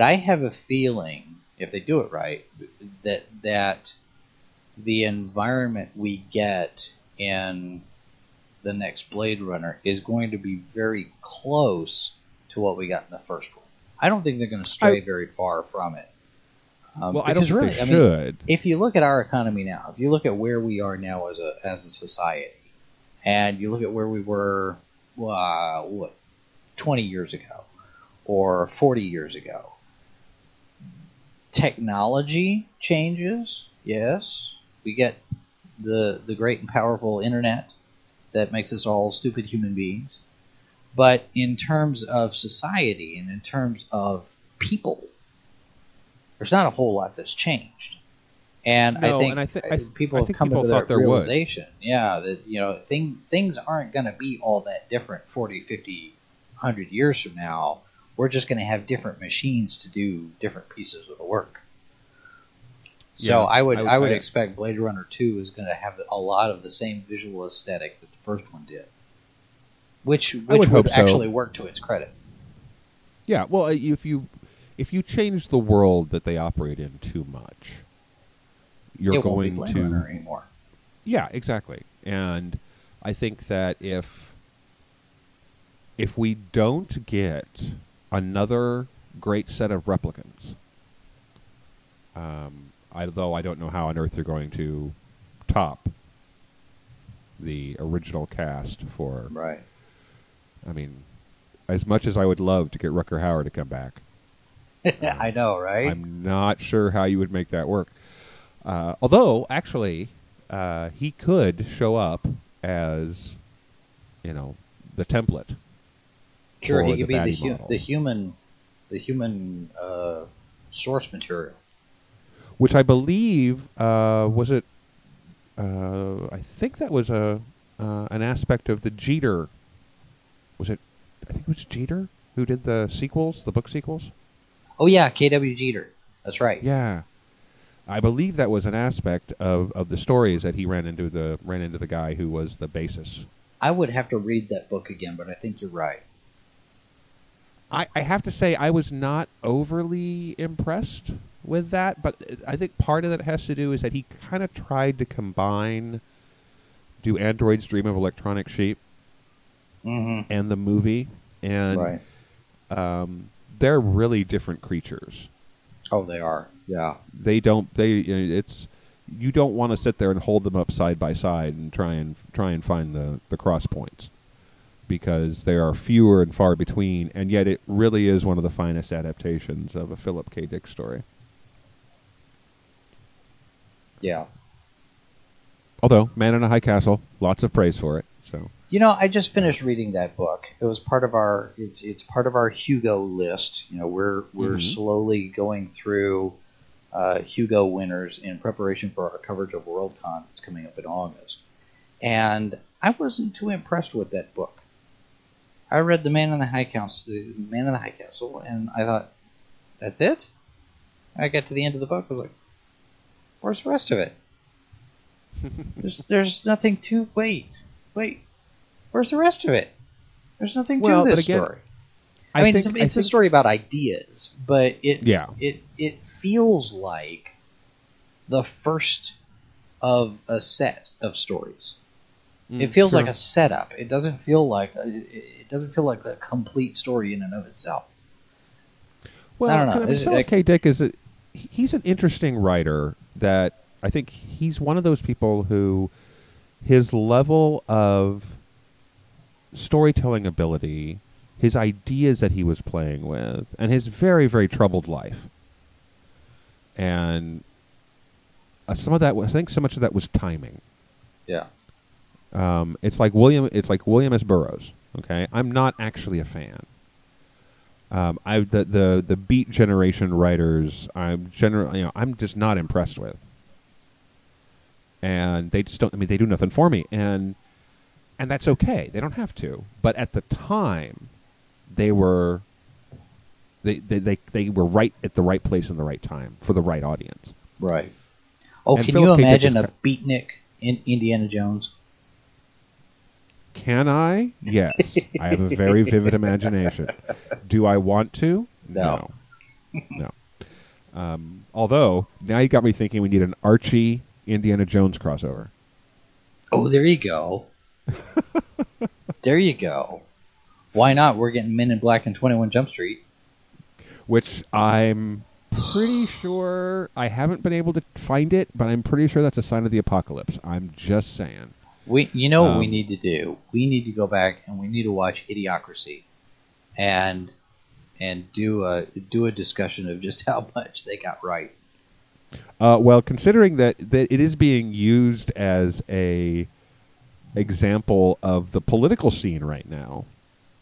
I have a feeling if they do it right, that the environment we get in the next Blade Runner is going to be very close to what we got in the first one. I don't think they're going to stray very far from it. I don't think they should. I mean, if you look at our economy now, if you look at where we are now as a society, and you look at where we were 20 years ago or 40 years ago, technology changes. Yes, we get the great and powerful internet that makes us all stupid human beings. But in terms of society and in terms of people, there's not a whole lot that's changed. And I think people thought there was. Yeah, that things aren't going to be all that different 40, 50, 100 years from now. We're just going to have different machines to do different pieces of the work. So yeah, I would expect Blade Runner 2 is going to have a lot of the same visual aesthetic that the first one did, which would actually work to its credit. Yeah, well, if you change the world that they operate in too much, it won't be Blade Runner anymore. Yeah, exactly. And I think that if we don't get another great set of replicants, although I don't know how on earth they're going to top the original cast for... Right. I mean, as much as I would love to get Rutger Hauer to come back... I know, right? I'm not sure how you would make that work. Although, actually, he could show up as, the template. Sure, he could be the human source material. Which I believe I think that was an aspect of the Jeter. I think it was Jeter who did the sequels, the book sequels. Oh yeah, K.W. Jeter. That's right. Yeah, I believe that was an aspect of the stories that he ran into the guy who was the basis. I would have to read that book again, but I think you're right. I have to say I was not overly impressed with that, but I think part of that has to do is that he kind of tried to do Androids Dream of Electronic Sheep and the movie, and they're really different creatures. Oh, they are. Yeah, they don't. You don't want to sit there and hold them up side by side and try and find the cross points, because they are fewer and far between, and yet it really is one of the finest adaptations of a Philip K. Dick story. Yeah. Although, Man in a High Castle, lots of praise for it. So I just finished reading that book. It was part of our it's part of our Hugo list. We're slowly going through Hugo winners in preparation for our coverage of Worldcon that's coming up in August. And I wasn't too impressed with that book. I read Man in the High Castle, and I thought, that's it? I got to the end of the book, I was like, where's the rest of it? There's nothing to... Wait. Where's the rest of it? There's nothing to this story. I mean, it's a story about ideas, but it feels like the first of a set of stories. It feels like a setup. It doesn't feel like the complete story in and of itself. Well, I don't know. Philip K. Dick he's an interesting writer. That I think he's one of those people who his level of storytelling ability, his ideas that he was playing with, and his very, very troubled life, and so much of that was timing. Yeah. It's like William S. Burroughs. Okay, I'm not actually a fan. The Beat Generation writers, I'm just not impressed with, and they just don't. I mean, they do nothing for me, and that's okay. They don't have to. But at the time, they were right at the right place in the right time for the right audience. Right. Oh, and can you imagine a beatnik in Indiana Jones? Can I? Yes. I have a very vivid imagination. Do I want to? No. Although, now you got me thinking we need an Archie Indiana Jones crossover. Oh, there you go. There you go. Why not? We're getting Men in Black and 21 Jump Street. Which I'm pretty sure, I haven't been able to find it, but I'm pretty sure that's a sign of the apocalypse. I'm just saying. What we need to do? We need to go back and we need to watch Idiocracy, and do a discussion of just how much they got right. Well, considering that it is being used as an example of the political scene right now,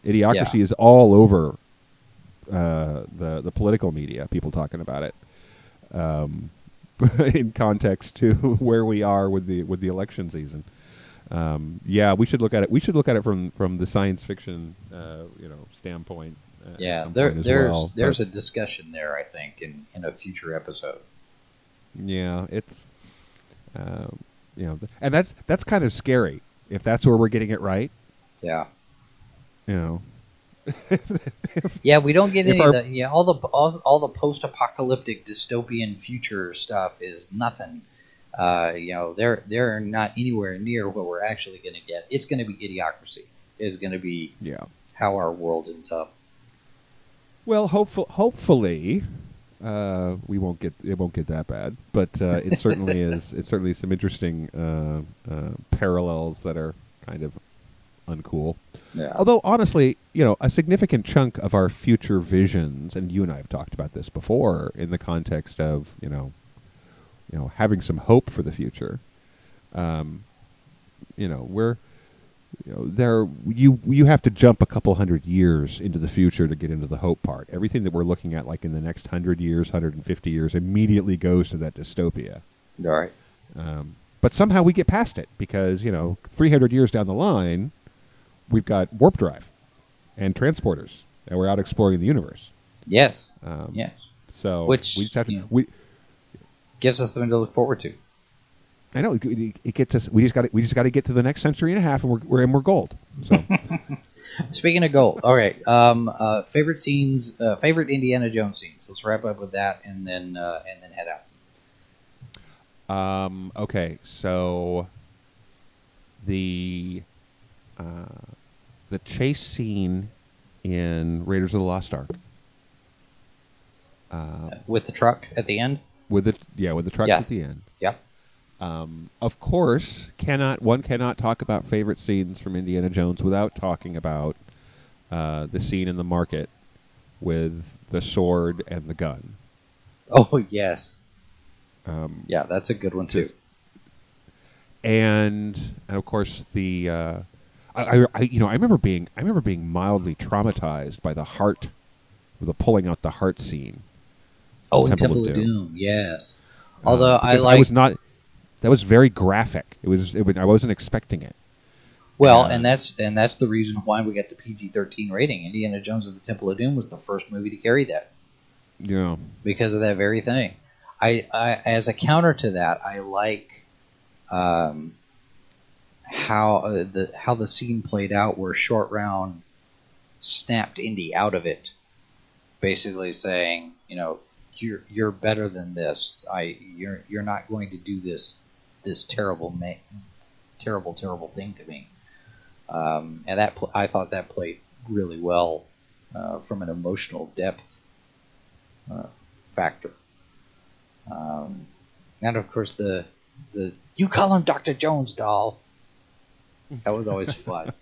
Idiocracy is all over the political media. People talking about it in context to where we are with the election season. We should look at it. We should look at it from the science fiction, standpoint. There's a discussion there, I think, in a future episode. Yeah, it's, and that's kind of scary if that's where we're getting it right. Yeah. We don't get any of that. Yeah, all the post-apocalyptic dystopian future stuff is nothing. They're not anywhere near what we're actually going to get. It's going to be Idiocracy. It's going to be how our world ends up. Well, hopefully, it won't get that bad. But it certainly is. It's certainly some interesting parallels that are kind of uncool. Yeah. Although, honestly, a significant chunk of our future visions, and you and I have talked about this before, in the context of having some hope for the future. You have to jump a couple 100 years into the future to get into the hope part. Everything that we're looking at, like in the next 100 years, 150 years, immediately goes to that dystopia. All right. But somehow we get past it because 300 years down the line, we've got warp drive and transporters, and we're out exploring the universe. Yes. So we just have to. Gives us something to look forward to. I know it gets us. We just got to get to the next century and a half, and we're gold. So, speaking of gold, all right. Favorite scenes, favorite Indiana Jones scenes. Let's wrap up with that, and then head out. Okay. So the chase scene in Raiders of the Lost Ark with the truck at the end. With the trucks at the end. Yeah. Of course, one cannot talk about favorite scenes from Indiana Jones without talking about the scene in the market with the sword and the gun. Oh yes. That's a good one too. And of course the I remember being mildly traumatized by the pulling out the heart scene. Oh, Temple of Doom, yes. Although that was very graphic. It was I wasn't expecting it. Well, and that's the reason why we got the PG-13 rating. Indiana Jones and the Temple of Doom was the first movie to carry that. Yeah. Because of that very thing. I as a counter to that, I like how the scene played out where Short Round snapped Indy out of it, basically saying, you're better than this. You're not going to do this terrible thing to me. And that I thought that played really well from an emotional depth factor. And of course the you call him Dr. Jones, doll. That was always fun.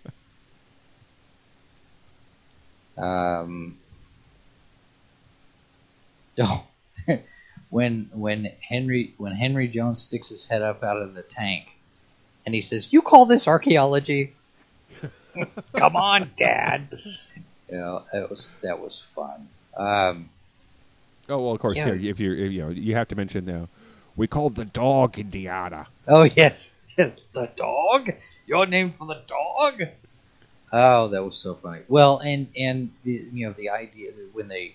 When Henry Jones sticks his head up out of the tank, and he says, "You call this archaeology? Come on, Dad." That was fun. Of course. Yeah. If you have to mention now, we called the dog Indiana. Oh yes, the dog. Your name for the dog. Oh, that was so funny. Well, and the idea that when they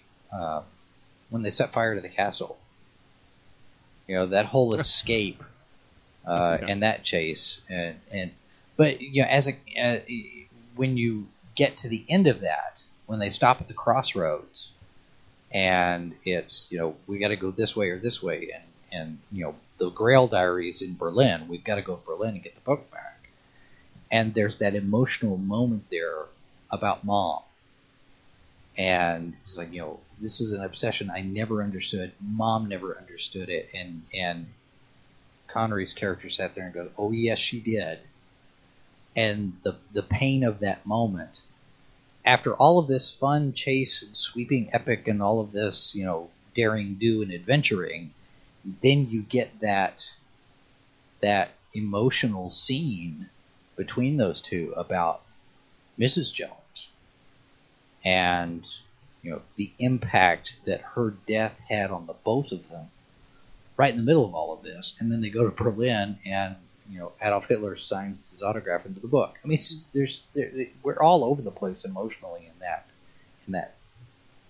set fire to the castle, that whole escape and that chase, and But you know, when you get to the end of that, when they stop at the crossroads, and it's, you know, we got to go this way or this way, and you know, the Grail Diaries in Berlin, we've got to go to Berlin and get the book back. And there's that emotional moment there about Mom, and it's like, you know, this is an obsession I never understood. Mom never understood it, and Connery's character sat there and goes, "Oh yes, she did." And the pain of that moment, after all of this fun chase and sweeping epic and all of this, you know, daring do and adventuring, then you get that emotional scene between those two about Mrs. Jones, and you know, the impact that her death had on the both of them, right in the middle of all of this. And then they go to Berlin, and you know, Adolf Hitler signs his autograph into the book. I mean, we're all over the place emotionally in that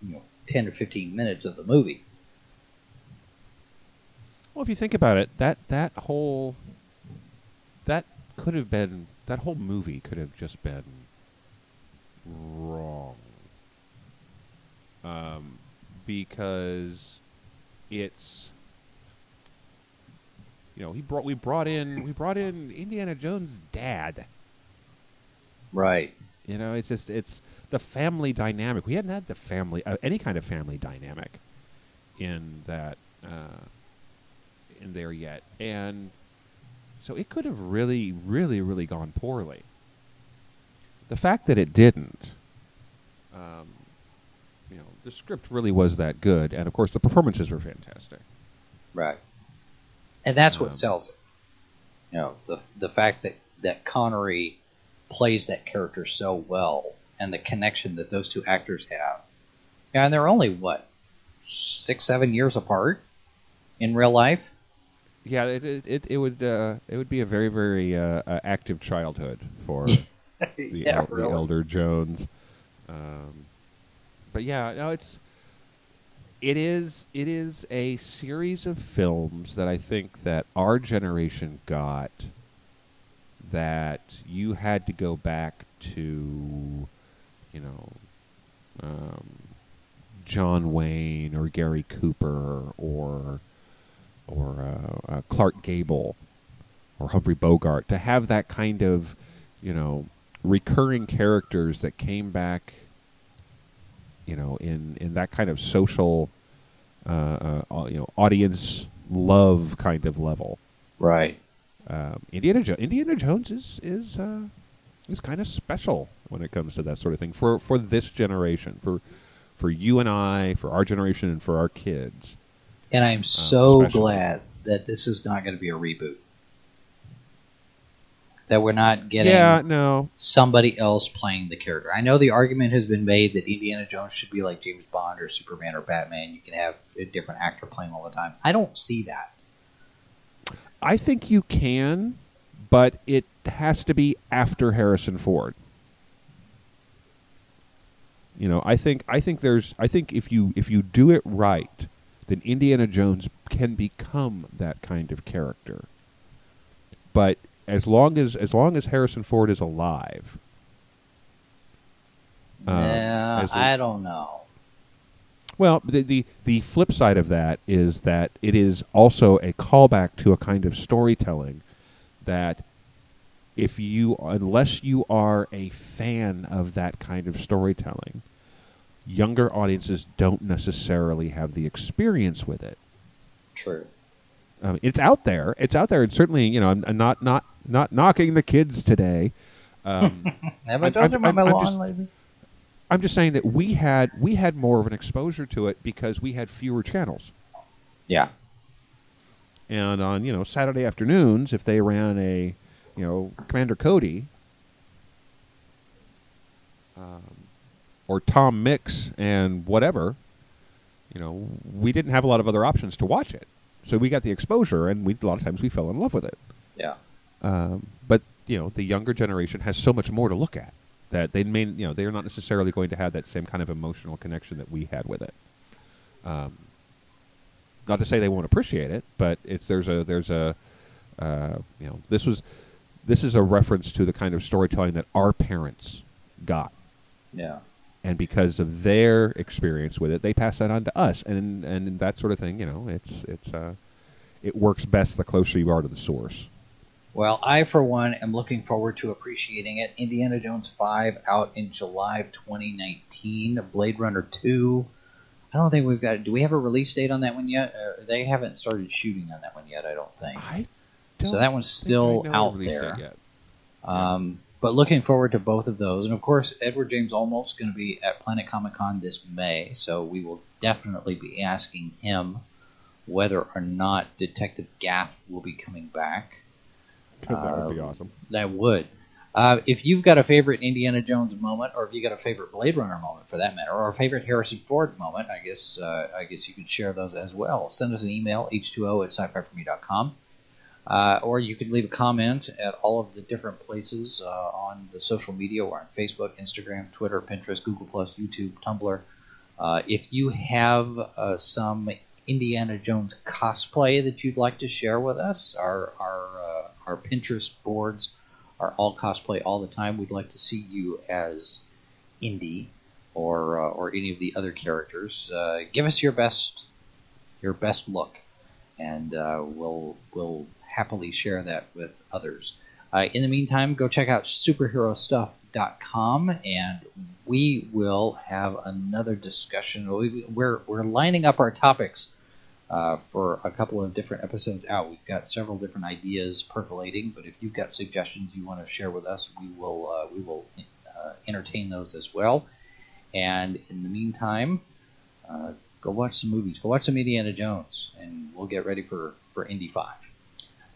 you know, 10 or 15 minutes of the movie. Well, if you think about it, that whole movie could have just been wrong, because it's, you know, we brought in Indiana Jones' dad. Right. You know, it's the family dynamic. We hadn't had the family, any kind of family dynamic in that, in there yet. And so it could have really, really, really gone poorly. The fact that it didn't, you know, the script really was that good. And of course the performances were fantastic. Right. And that's what sells it. You know, the fact that Connery plays that character so well, and the connection that those two actors have. And they're only, what, 6-7 years apart in real life? Yeah, it would be a very, very active childhood for the elder Jones. But yeah, no, It is a series of films that I think that our generation got, that you had to go back to, you know, John Wayne or Gary Cooper or Clark Gable or Humphrey Bogart to have that kind of, you know, recurring characters that came back, you know, in that kind of social, you know, audience love kind of level. Right. Indiana Jones is kind of special when it comes to that sort of thing for this generation, for you and I, for our generation, and for our kids. And I'm so glad that this is not going to be a reboot. That we're not getting somebody else playing the character. I know the argument has been made that Indiana Jones should be like James Bond or Superman or Batman. You can have a different actor playing all the time. I don't see that. I think you can, but it has to be after Harrison Ford. You know, I think if you do it right, then Indiana Jones can become that kind of character. But as long as Harrison Ford is alive, I don't know. Well, the flip side of that is that it is also a callback to a kind of storytelling that, unless you are a fan of that kind of storytelling, younger audiences don't necessarily have the experience with it. True. It's out there. And certainly, you know, I'm not knocking the kids today. I'm just saying that we had more of an exposure to it because we had fewer channels. Yeah. And on, you know, Saturday afternoons, if they ran a, you know, Commander Cody, or Tom Mix and whatever, you know, we didn't have a lot of other options to watch it. So we got the exposure, and a lot of times we fell in love with it. Yeah. But you know, the younger generation has so much more to look at that they are not necessarily going to have that same kind of emotional connection that we had with it. Not to say they won't appreciate it, but it's there's a you know, this was this is a reference to the kind of storytelling that our parents got. Yeah. And because of their experience with it, they pass that on to us. And that sort of thing, you know, it works best the closer you are to the source. Well, I, for one, am looking forward to appreciating it. Indiana Jones 5 out in July of 2019. Blade Runner 2. I don't think we've got it. Do we have a release date on that one yet? They haven't started shooting on that one yet, I don't think. So that one's still out there. Yet. But looking forward to both of those. And, of course, Edward James Olmos is going to be at Planet Comic-Con this May, so we will definitely be asking him whether or not Detective Gaff will be coming back. Because that would be awesome. That would. If you've got a favorite Indiana Jones moment, or if you've got a favorite Blade Runner moment, for that matter, or a favorite Harrison Ford moment, I guess you could share those as well. Send us an email, h2o@scififorme.com. Or you can leave a comment at all of the different places on the social media. We're on Facebook, Instagram, Twitter, Pinterest, Google+, YouTube, Tumblr. If you have some Indiana Jones cosplay that you'd like to share with us, our Pinterest boards are all cosplay all the time. We'd like to see you as Indy or any of the other characters. Give us your best look, and we'll happily share that with others. In the meantime, go check out superherostuff.com, and we will have another discussion. We're lining up our topics for a couple of different episodes out. We've got several different ideas percolating, but if you've got suggestions you want to share with us, we will entertain those as well. And in the meantime, go watch some movies. Go watch some Indiana Jones, and we'll get ready for Indy 5.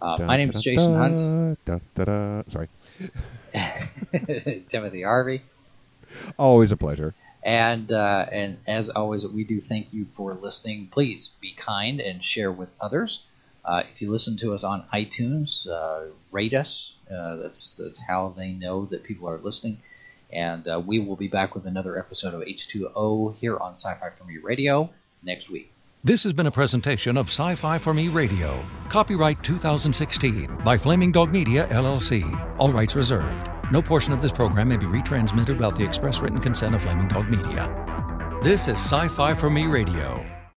My name is Jason Hunt. Sorry. Timothy Harvey. Always a pleasure. And as always, we do thank you for listening. Please be kind and share with others. If you listen to us on iTunes, rate us. That's how they know that people are listening. And we will be back with another episode of H2O here on Sci-Fi For Me Radio next week. This has been a presentation of Sci-Fi For Me Radio. Copyright 2016 by Flaming Dog Media, LLC. All rights reserved. No portion of this program may be retransmitted without the express written consent of Flaming Dog Media. This is Sci-Fi For Me Radio.